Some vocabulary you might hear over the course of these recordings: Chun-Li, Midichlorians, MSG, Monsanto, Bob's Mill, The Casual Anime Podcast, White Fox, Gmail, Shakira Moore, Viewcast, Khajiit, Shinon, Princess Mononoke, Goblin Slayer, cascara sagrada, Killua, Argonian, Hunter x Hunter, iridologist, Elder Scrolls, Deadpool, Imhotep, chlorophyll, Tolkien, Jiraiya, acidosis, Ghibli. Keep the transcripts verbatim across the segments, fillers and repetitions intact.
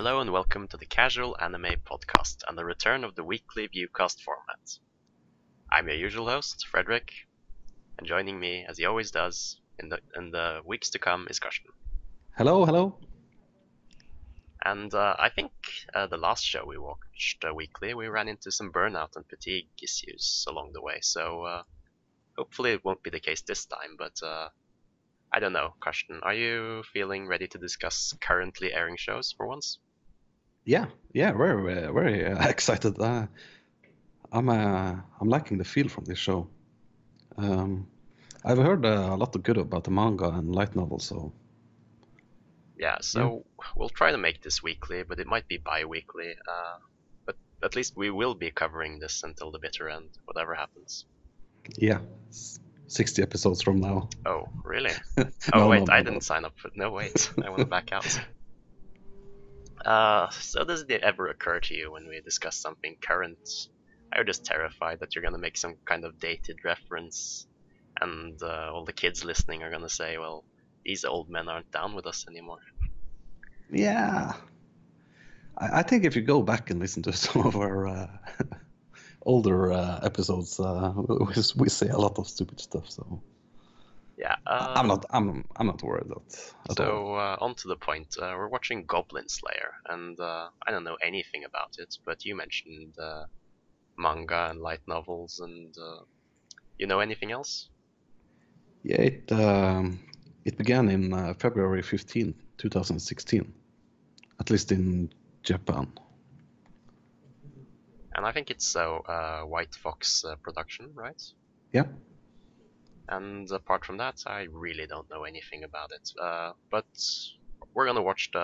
Hello and welcome to the Casual Anime Podcast and the return of the weekly viewcast format. I'm your usual host, Frederick, and joining me, as he always does, in the in the weeks to come is Karsten. Hello, hello. And uh, I think uh, the last show we watched uh, weekly, we ran into some burnout and fatigue issues along the way, so uh, hopefully it won't be the case this time, but uh, I don't know, Karsten, are you feeling ready to discuss currently airing shows for once? Yeah, yeah, very, very uh, excited. Uh, I'm, uh, I'm liking the feel from this show. Um, I've heard uh, a lot of good about the manga and light novels, so. Yeah, so yeah. We'll try to make this weekly, but it might be bi-weekly. Uh, but at least we will be covering this until the bitter end, whatever happens. Yeah, sixty episodes from now. Oh, really? Oh, no, wait, no, no, I didn't no. sign up for. No, wait, I want to back out. Uh, so does it ever occur to you when we discuss something current? I'm just terrified that you're going to make some kind of dated reference and uh, all the kids listening are going to say, well, these old men aren't down with us anymore. Yeah. I, I think if you go back and listen to some of our uh, older uh, episodes, uh, we, we say a lot of stupid stuff, so. Yeah. Uh, I'm not I'm, I'm not worried that. So, uh, on to the point. Uh, we're watching Goblin Slayer, and uh, I don't know anything about it, but you mentioned Uh, manga and light novels, and uh, you know anything else? Yeah, it um, it began in uh, February fifteenth, twenty sixteen, at least in Japan. And I think it's a uh, White Fox uh, production, right? Yeah. And apart from that, I really don't know anything about it. Uh, but we're gonna watch the.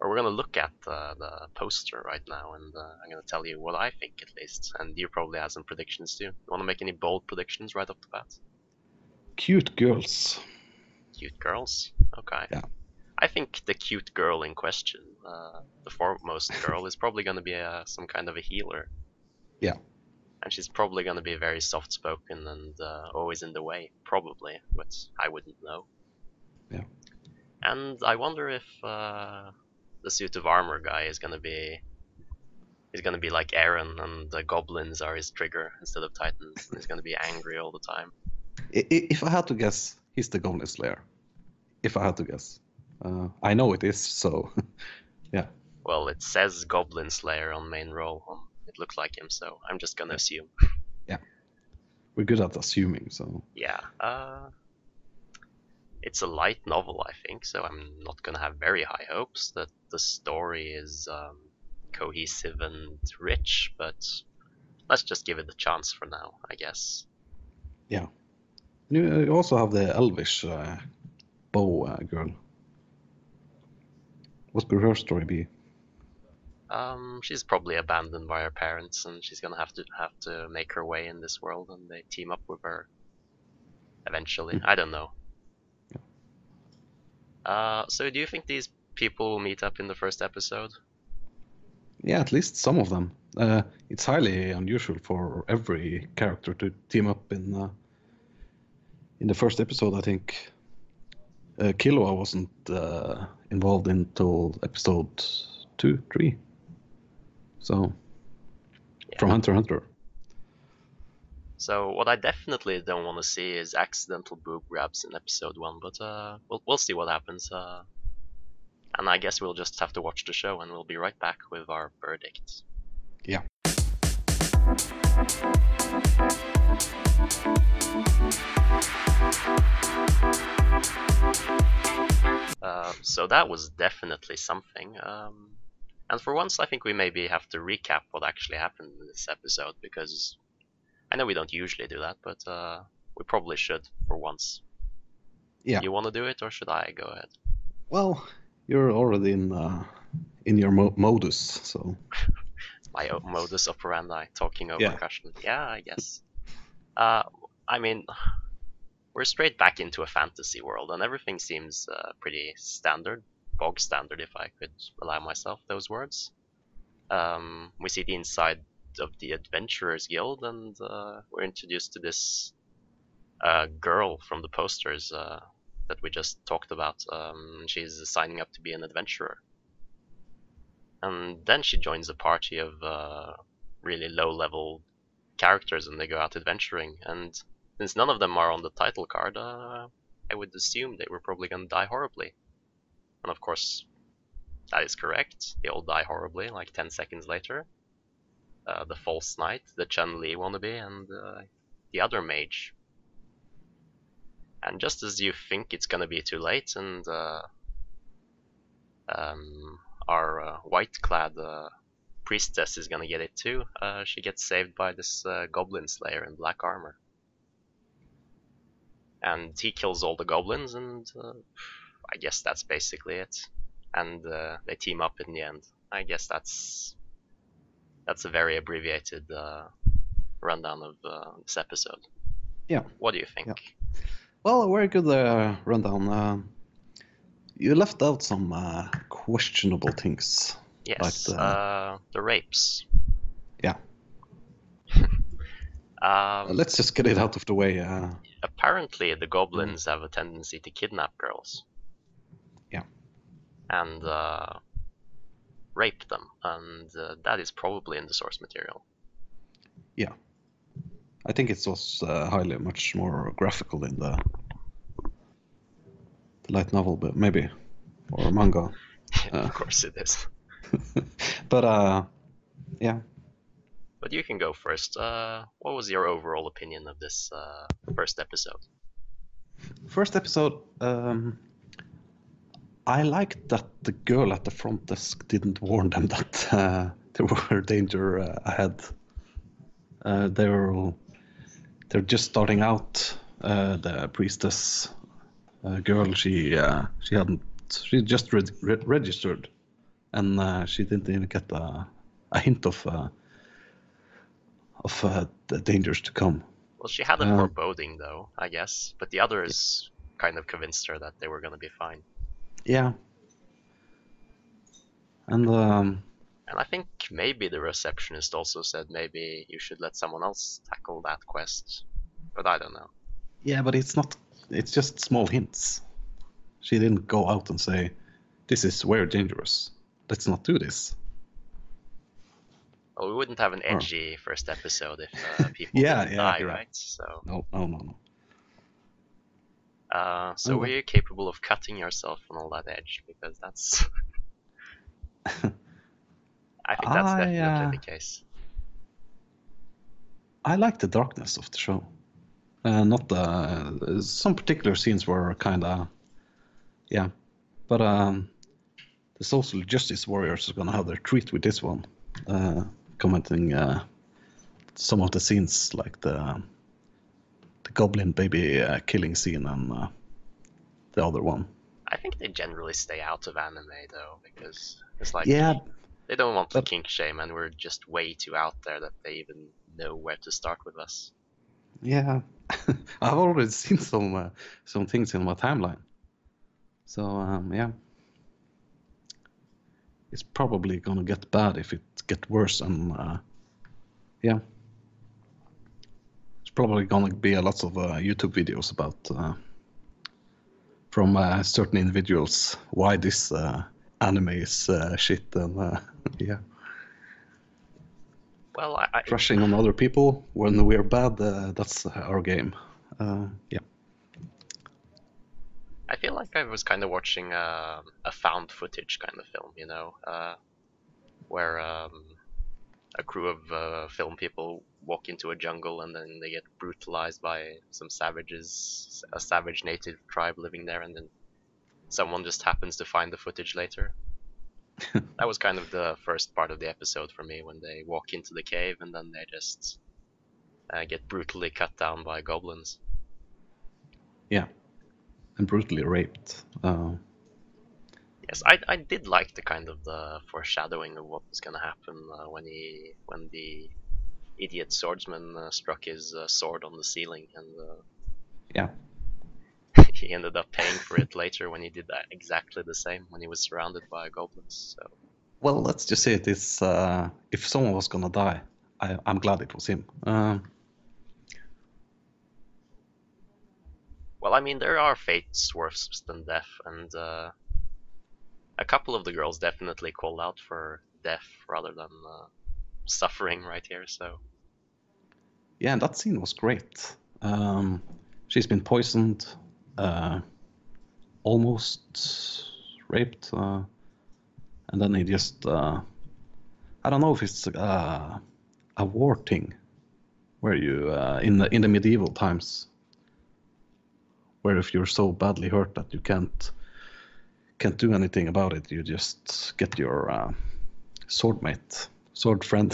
Or we're going to look at uh, the poster right now, and uh, I'm going to tell you what I think, at least. And you probably have some predictions, too. You want to make any bold predictions right off the bat? Cute girls. Cute girls? Okay. Yeah. I think the cute girl in question, uh, the foremost girl, is probably going to be a, some kind of a healer. Yeah. And she's probably going to be very soft-spoken and uh, always in the way, probably, but I wouldn't know. Yeah. And I wonder if Uh, the suit of armor guy is gonna be is gonna be like Eren, and the goblins are his trigger instead of titans, and he's gonna be angry all the time. If I had to guess, he's the Goblin Slayer. If I had to guess, uh, I know it is. So, yeah. Well, it says Goblin Slayer on main roll. It looks like him, so I'm just gonna assume. Yeah, we're good at assuming. So. Yeah. Uh... It's a light novel, I think, so I'm not going to have very high hopes that the story is um, cohesive and rich, but let's just give it a chance for now, I guess. Yeah. And you also have the elvish uh, bow uh, girl. What could her story be? Um, she's probably abandoned by her parents, and she's going to have to have to make her way in this world, and they team up with her eventually. Mm-hmm. I don't know. Uh, so do you think these people will meet up in the first episode? Yeah, at least some of them. Uh, it's highly unusual for every character to team up in uh, in the first episode, I think. Uh, Killua wasn't uh, involved until episode two, three. So, yeah. From Hunter x Hunter. So what I definitely don't want to see is accidental boob grabs in episode one, but uh, we'll, we'll see what happens. Uh, and I guess we'll just have to watch the show, and we'll be right back with our verdict. Yeah. Uh, so that was definitely something. Um, and for once, I think we maybe have to recap what actually happened in this episode, because I know we don't usually do that, but uh, we probably should for once. Yeah. You want to do it, or should I go ahead? Well, you're already in uh, in your mo- modus, so. My o- modus operandi, talking over Karsten. Yeah, I guess. uh, I mean, we're straight back into a fantasy world, and everything seems uh, pretty standard, bog standard, if I could allow myself those words. Um, we see the inside of the Adventurers Guild, and uh, we're introduced to this uh, girl from the posters, uh, that we just talked about. Um, she's signing up to be an adventurer. And then she joins a party of uh, really low-level characters, and they go out adventuring. And since none of them are on the title card, uh, I would assume they were probably going to die horribly. And of course, that is correct. They all die horribly, like ten seconds later. Uh, the false knight, the Chun-Li wannabe, and uh, the other mage. And just as you think it's going to be too late, and uh, um, our uh, white-clad uh, priestess is going to get it too, uh, she gets saved by this uh, Goblin Slayer in black armor. And he kills all the goblins, and uh, I guess that's basically it. And uh, they team up in the end. I guess that's that's a very abbreviated uh, rundown of uh, this episode. Yeah. What do you think? Yeah. Well, a very good uh, rundown. Uh, you left out some uh, questionable things. Yes, like the, uh, the rapes. Yeah. Um, let's just get it out of the way. Uh, apparently, the goblins have a tendency to kidnap girls. Yeah. And uh, rape them. And uh, that is probably in the source material. Yeah. I think it was uh, highly much more graphical in the, the light novel, but maybe. Or manga. Uh, of course it is. But, uh, yeah. But you can go first. Uh, what was your overall opinion of this uh, first episode? First episode, um, I liked that the girl at the front desk didn't warn them that uh, there were danger uh, ahead. Uh, they were, they're just starting out. Uh, the priestess uh, girl, she uh, she hadn't, she just re- re- registered, and uh, she didn't even get a, a hint of. Uh, Of uh, the dangers to come. Well, she had a uh, foreboding, though, I guess. But the others yeah. kind of convinced her that they were going to be fine. Yeah. And um. And I think maybe the receptionist also said maybe you should let someone else tackle that quest. But I don't know. Yeah, but it's not. It's just small hints. She didn't go out and say, "This is very dangerous. Let's not do this." Well, we wouldn't have an edgy oh. first episode if uh, people yeah, didn't yeah, die, right? right? So no, no, no, no. Uh, so oh, were you capable of cutting yourself on all that edge? Because that's... I think that's I, definitely uh, the case. I like the darkness of the show. Uh, not the... Uh, some particular scenes were kind of... Yeah. But um, the social justice warriors are going to have their treat with this one. Uh, commenting uh, some of the scenes, like the the goblin baby uh, killing scene and uh, the other one. I think they generally stay out of anime though, because it's like yeah, they don't want but, the kink shame, and we're just way too out there that they even know where to start with us. Yeah, I've already seen some uh, some things in my timeline, so um, yeah. It's probably going to get bad if it gets worse, and uh, yeah, it's probably going to be a lot of uh, YouTube videos about uh, from uh, certain individuals why this uh, anime is uh, shit, and uh, yeah, well, I, I... crushing on other people when we're bad. Uh, that's our game. Uh, yeah. I feel like I was kind of watching uh, a found footage kind of film, you know, uh, where um, a crew of uh, film people walk into a jungle and then they get brutalized by some savages, a savage native tribe living there, and then someone just happens to find the footage later. That was kind of the first part of the episode for me, when they walk into the cave and then they just uh, get brutally cut down by goblins. Yeah. And brutally raped. Uh, yes, I I did like the kind of the foreshadowing of what was going to happen uh, when he when the idiot swordsman uh, struck his uh, sword on the ceiling, and uh, yeah, he ended up paying for it later when he did that, exactly the same when he was surrounded by goblins. So, well, let's just say it is. Uh, if someone was going to die, I, I'm glad it was him. Uh, Well, I mean, there are fates worse than death, and uh, a couple of the girls definitely called out for death rather than uh, suffering right here, so... Yeah, that scene was great. Um, she's been poisoned, uh, almost raped, uh, and then he just... Uh, I don't know if it's uh, a war thing, where you, uh, in the in the medieval times, where if you're so badly hurt that you can't can't do anything about it, you just get your uh, sword mate, sword friend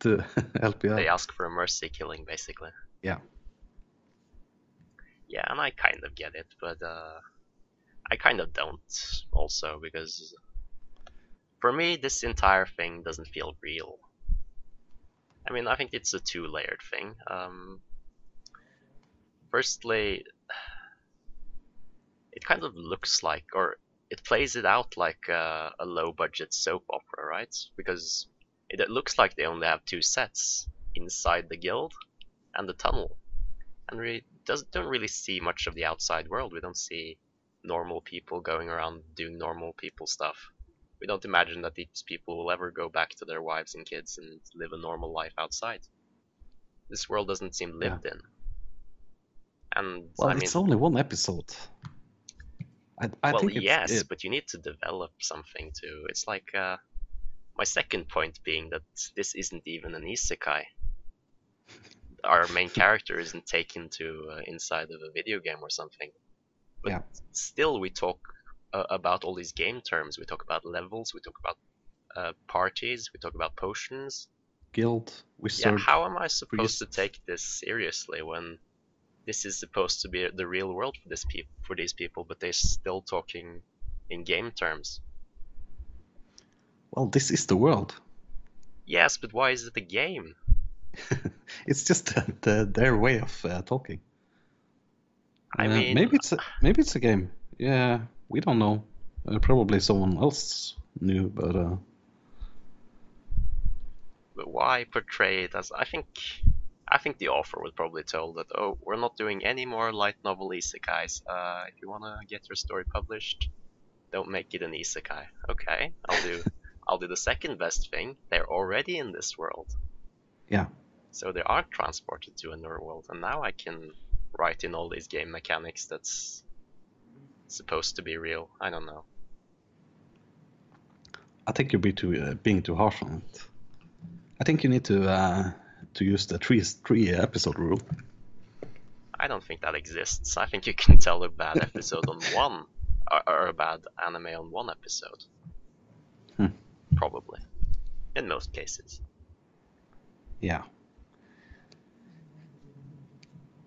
to help you out. They ask for a mercy killing, basically. Yeah. Yeah, and I kind of get it, but uh, I kind of don't also, because for me this entire thing doesn't feel real. I mean, I think it's a two-layered thing. Um, firstly, it kind of looks like, or it plays it out like uh, a low-budget soap opera, right? Because it, it looks like they only have two sets, inside the guild and the tunnel. And we does, don't really see much of the outside world. We don't see normal people going around doing normal people stuff. We don't imagine that these people will ever go back to their wives and kids and live a normal life outside. This world doesn't seem lived yeah. in. And well, I mean, it's only one episode. I, I well, think it's, yes, it... but you need to develop something too. It's like uh, my second point being that this isn't even an isekai. Our main character isn't taken to uh, inside of a video game or something. But yeah. still, we talk. Uh, about all these game terms. We talk about levels, we talk about uh, parties, we talk about potions. Guild, wizard. Yeah, how am I supposed priest. to take this seriously when this is supposed to be the real world for, this pe- for these people, but they're still talking in game terms? Well, this is the world. Yes, but why is it a game? It's just the, the, their way of uh, talking. I uh, mean... Maybe it's, a, maybe it's a game. Yeah... We don't know. Uh, probably someone else knew, but... Uh... But why portray it as... I think I think the author was probably told that, oh, we're not doing any more light novel isekais. Uh, if you want to get your story published, don't make it an isekai. Okay, I'll do I'll do the second best thing. They're already in this world. Yeah. So they are transported to another world, and now I can write in all these game mechanics that's... supposed to be real. I don't know. I think you're be too, uh, being too harsh on it. I think you need to uh, to use the three three episode rule. I don't think that exists. I think you can tell a bad episode on one, or, or a bad anime on one episode. Hmm. Probably, in most cases. Yeah.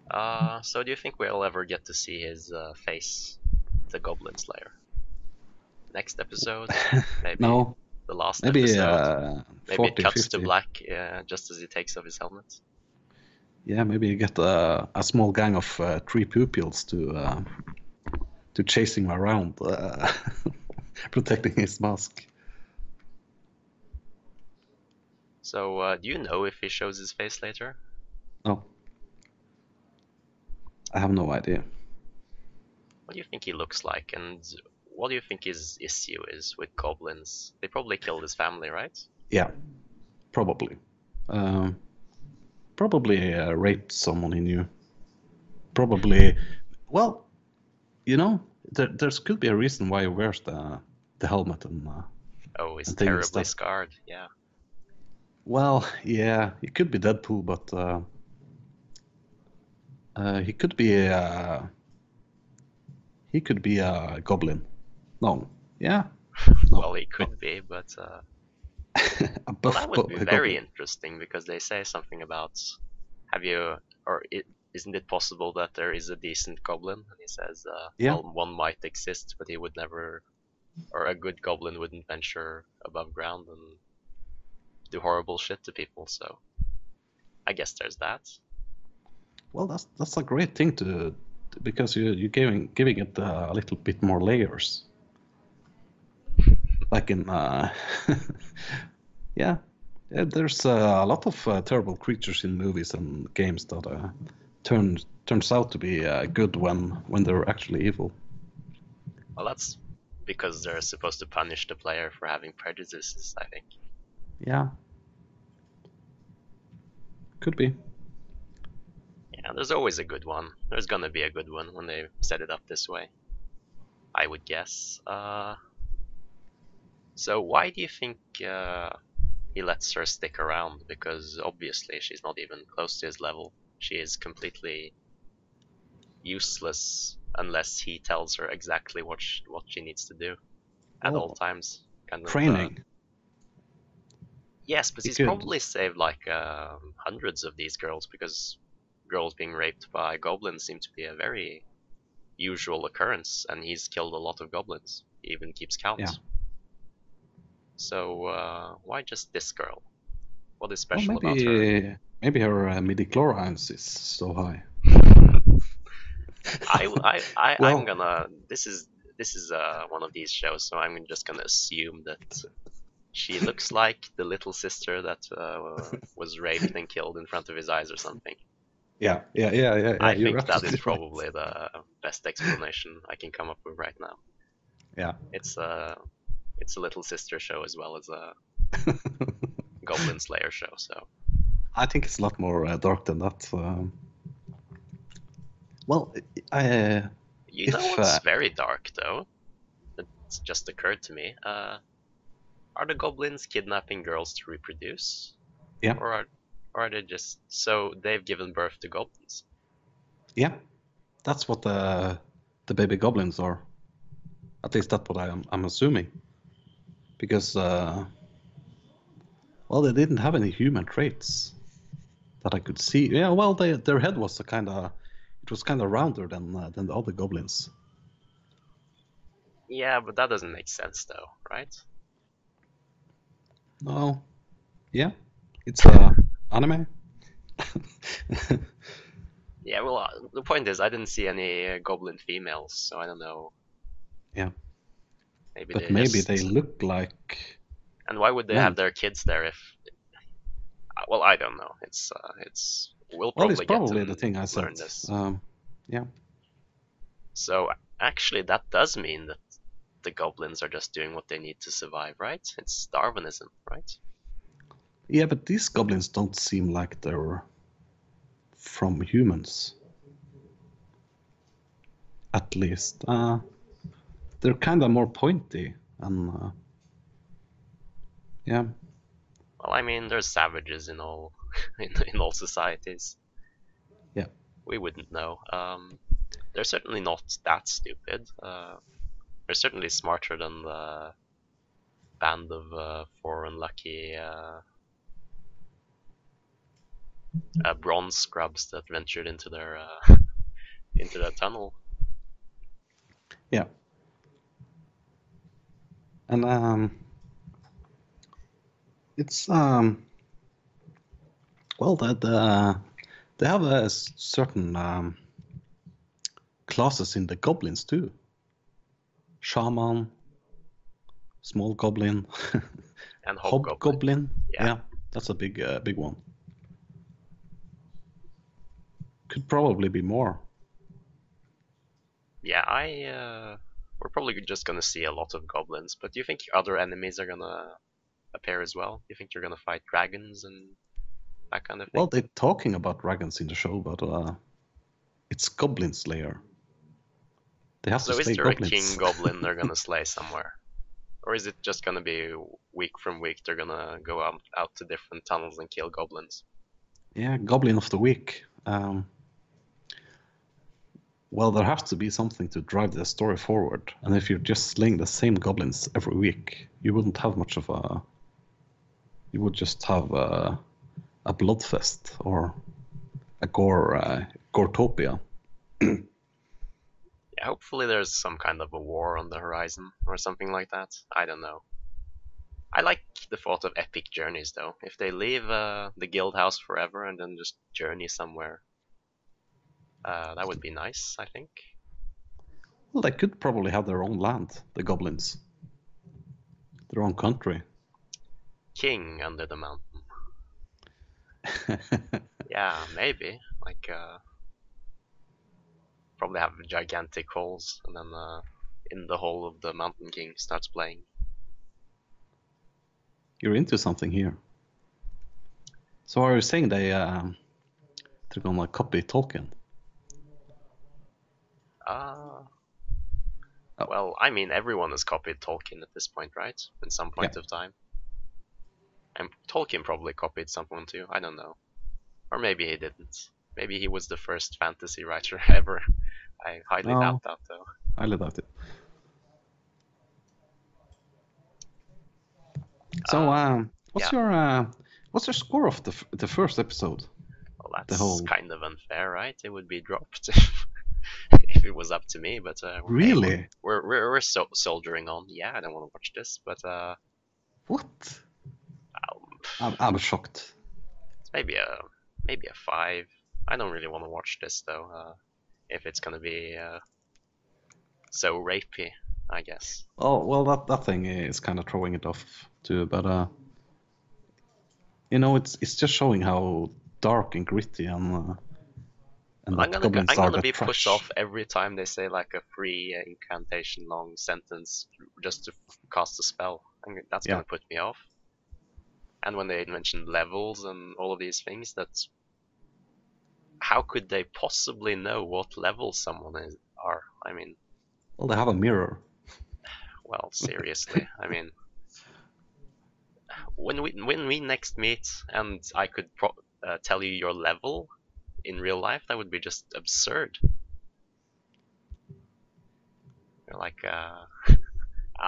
Uh, so do you think we'll ever get to see his uh, face? The Goblin Slayer. Next episode, maybe. No. The last maybe, episode. Uh, maybe forty, it cuts fifty. To black uh, just as he takes off his helmet. Yeah, maybe you get uh, a small gang of uh, three pupils to uh, to chase him around, uh, protecting his mask. So, uh, do you know if he shows his face later? No. I have no idea. What do you think he looks like, and what do you think his issue is with goblins? They probably killed his family, right? Yeah, probably. Uh, probably uh, raped someone he knew. Probably, well, you know, there there's could be a reason why he wears the the helmet and. Uh, oh, he's and terribly that... scarred. Yeah. Well, yeah, he could be Deadpool, but uh, uh, he could be. Uh, He could be a goblin. No. Yeah. No. Well, he could no. be, but uh, a buff, well, that would be very goblin. Interesting because they say something about, have you, or it, isn't it possible that there is a decent goblin? And he says, uh, yeah. well, one might exist, but he would never, or a good goblin wouldn't venture above ground and do horrible shit to people. So I guess there's that. Well, that's that's a great thing to. Because you, you're giving giving it uh, a little bit more layers. Like in... Uh, yeah. yeah. There's uh, a lot of uh, terrible creatures in movies and games that uh, turns turns out to be uh, good when when they're actually evil. Well, that's because they're supposed to punish the player for having prejudices, I think. Yeah. Could be. Yeah, there's always a good one. There's gonna be a good one when they set it up this way, I would guess. Uh, so why do you think uh, he lets her stick around? Because obviously she's not even close to his level. She is completely useless unless he tells her exactly what she, what she needs to do at oh, all times. Kind of training. Uh, yes, but he he's could. probably saved like uh, hundreds of these girls, because girls being raped by goblins seem to be a very usual occurrence, and he's killed a lot of goblins. He even keeps count. Yeah. So uh, why just this girl? What is special well, maybe, about her? Maybe her uh, midichlorians is so high. I, I, I, well, I'm gonna. This is this is uh, one of these shows, so I'm just gonna assume that she looks like the little sister that uh, was raped and killed in front of his eyes or something. Yeah, yeah, yeah, yeah. yeah I think that is probably the best explanation I can come up with right now. Yeah, it's a it's a little sister show as well as a Goblin Slayer show. So I think it's a lot more uh, dark than that. Um... Well, I... Uh, you know if, what's uh, very dark, though? It's just occurred to me. Uh, are the goblins kidnapping girls to reproduce? Yeah. Or are, or are they just... So they've given birth to goblins? Yeah. That's what the the baby goblins are. At least that's what I'm, I'm assuming. Because, uh... well, they didn't have any human traits that I could see. Yeah, well, they, their head was a kind of... It was kind of rounder than uh, than the other goblins. Yeah, but that doesn't make sense, though, right? No. Yeah, it's uh, anime. Yeah, well, uh, the point is, I didn't see any uh, goblin females, so I don't know. Yeah. Maybe but they maybe just... they look like. And why would they yeah. have their kids there if? Well, I don't know. It's uh, it's. We'll probably well, it's probably get to the thing I said. Um, yeah. So actually, that does mean that the goblins are just doing what they need to survive, right? It's Darwinism, right? Yeah, but these goblins don't seem like they're from humans. At least, uh, they're kind of more pointy and uh, yeah. Well, I mean, there's savages in all. In, in all societies. Yeah. We wouldn't know. Um, they're certainly not that stupid. Uh, they're certainly smarter than the band of uh, four unlucky uh, uh, bronze scrubs that ventured into their uh, into their tunnel. Yeah. And um, it's um. Well, that uh, they have a certain um, classes in the goblins too. Shaman, small goblin, and hobgoblin. Goblin. Yeah. yeah, that's a big, uh, big one. Could probably be more. Yeah, I. Uh, we're probably just gonna see a lot of goblins. But do you think other enemies are gonna appear as well? Do you think you're gonna fight dragons and? That kind of thing. Well, they're talking about dragons in the show, but uh, it's Goblin Slayer. They have so to slay goblins. So is there a king goblin they're gonna slay somewhere, or is it just gonna be week from week they're gonna go out, out to different tunnels and kill goblins? Yeah, Goblin of the Week. Um, well, there has to be something to drive the story forward, and if you're just slaying the same goblins every week, you wouldn't have much of a. You would just have a. A bloodfest or a gore, uh, Gortopia. Yeah, hopefully there's some kind of a war on the horizon or something like that. I don't know. I like the thought of epic journeys, though. If they leave uh, the guild house forever and then just journey somewhere, uh, that would be nice, I think. Well, they could probably have their own land, the goblins. Their own country. King under the mountain. Yeah, maybe. Like, uh, probably have gigantic holes, and then uh, in the hole of the Mountain King starts playing. You're into something here. So are you saying they uh, they're gonna copy Tolkien? Ah. Uh, oh. Well, I mean, everyone has copied Tolkien at this point, right? At some point yeah. of time. And Tolkien probably copied someone too. I don't know. Or maybe he didn't. Maybe he was the first fantasy writer ever. I highly no, doubt that, though. I highly doubt it. So, uh, um, what's yeah. your uh, what's your score of the f- the first episode? Well, that's the whole... kind of unfair, right? It would be dropped if, if it was up to me. But uh, really, hey, we're we're we're so- soldiering on. Yeah, I don't want to watch this, but uh, what? Um, I'm I'm shocked. It's maybe a maybe a five. I don't really want to watch this though. Uh, if it's gonna be uh, so rapey, I guess. Oh well, that that thing is kind of throwing it off too. But uh, you know, it's it's just showing how dark and gritty and uh, and well, like Goblin Slayer. I'm gonna be trash. Pushed off every time they say like a free uh, incantation long sentence just to cast a spell. I'm, that's yeah. gonna put me off. And when they mentioned levels and all of these things, that's how could they possibly know what level someone is are? I mean, well, they have a mirror. Well, seriously, I mean, when we when we next meet, and I could pro- uh, tell you your level in real life, that would be just absurd. You're like, uh,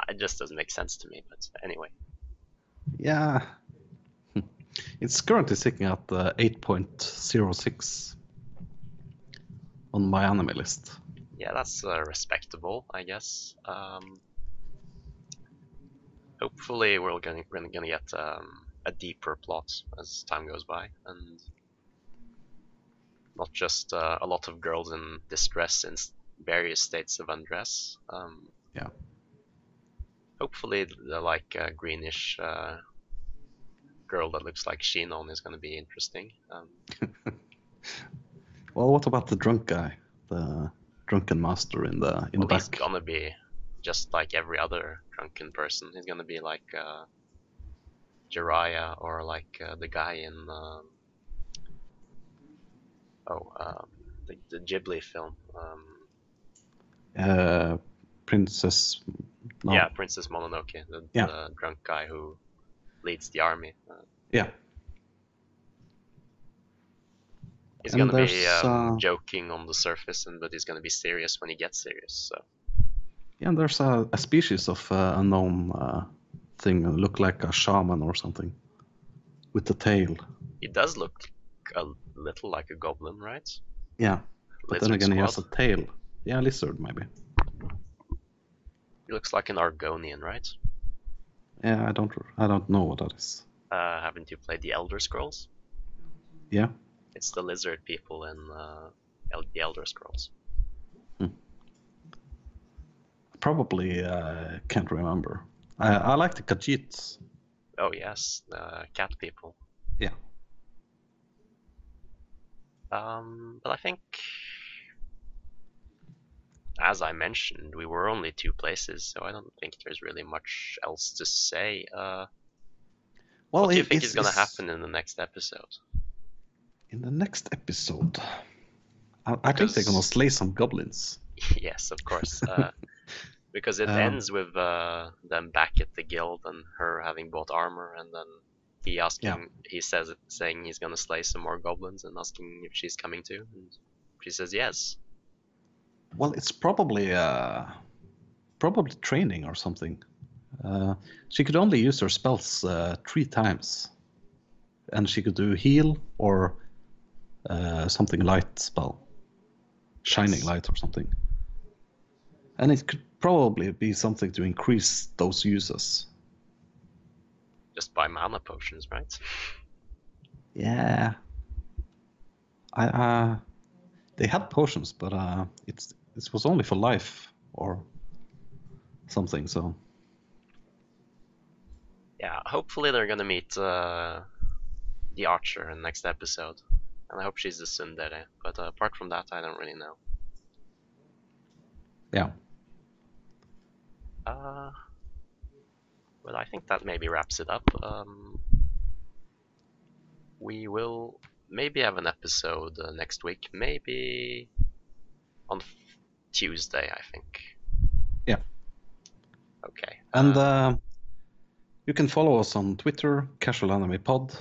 it just doesn't make sense to me. But anyway. Yeah, it's currently sitting at uh, eight point oh six on my anime list. Yeah, that's uh, respectable, I guess. Um, hopefully, we're going to get um, a deeper plot as time goes by, and not just uh, a lot of girls in distress in various states of undress. Um, yeah. Hopefully, the like uh, greenish uh, girl that looks like Shinon is going to be interesting. Um, well, what about the drunk guy, the drunken master in the in well, the back? He's going to be just like every other drunken person. He's going to be like uh, Jiraiya or like uh, the guy in um, oh um, the, the Ghibli film. Um, uh, Princess. No. Yeah, Princess Mononoke, the, yeah. the drunk guy who leads the army. Uh, yeah. He's and gonna be um, uh... joking on the surface, and but he's gonna be serious when he gets serious. So. Yeah, and there's a, a species of uh, a gnome uh, thing that look like a shaman or something, with the tail. He does look a little like a goblin, right? Yeah, but lizard then again, squad. He has a tail. Yeah, lizard maybe. He looks like an Argonian, right? Yeah, I don't I don't know what that is. Uh, haven't you played the Elder Scrolls? Yeah. It's the lizard people in uh, El- the Elder Scrolls. Hmm. Probably uh, can't remember. I, I like the Khajiits. Oh yes, the cat people. Yeah. Um, but I think... As I mentioned, we were only two places, so I don't think there's really much else to say. Uh, well, what do you think is going to happen in the next episode? In the next episode? I, I because, think they're going to slay some goblins. Yes, of course. Uh, because it um, ends with uh, them back at the guild and her having bought armor, and then he asking, yeah. he says saying he's going to slay some more goblins and asking if she's coming too. And she says yes. Well, it's probably uh, probably training or something. Uh, she could only use her spells uh, three times, and she could do heal or uh, something light spell, shining yes. light or something. And it could probably be something to increase those uses. Just buy mana potions, right? Yeah. I. Uh, They had potions, but uh, it's it was only for life or something. So yeah, hopefully they're gonna meet uh, the archer in the next episode, and I hope she's the tsundere. But uh, apart from that, I don't really know. Yeah. Uh, well, I think that maybe wraps it up. Um, we will maybe have an episode uh, next week, maybe on f- Tuesday, I think. Yeah. Okay. And uh, uh, you can follow us on Twitter, Casual Anime Pod,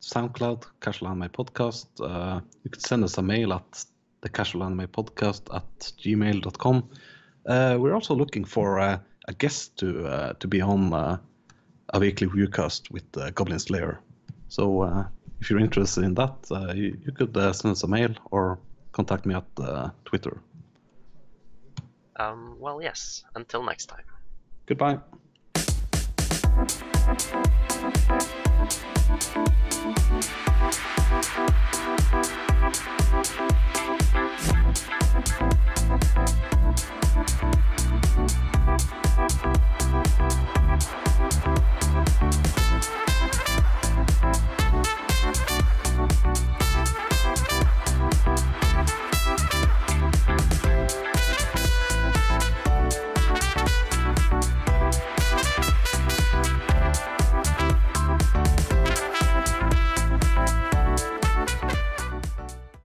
SoundCloud, Casual Anime Podcast. Uh, you can send us a mail at the Casual Anime Podcast at gmail dot com. Uh, we're also looking for uh, a guest to uh, to be on uh, a weekly viewcast with uh, Goblin Slayer. So uh, if you're interested in that, uh, you, you could uh, send us a mail or contact me at uh, Twitter. Um, well, yes. Until next time. Goodbye.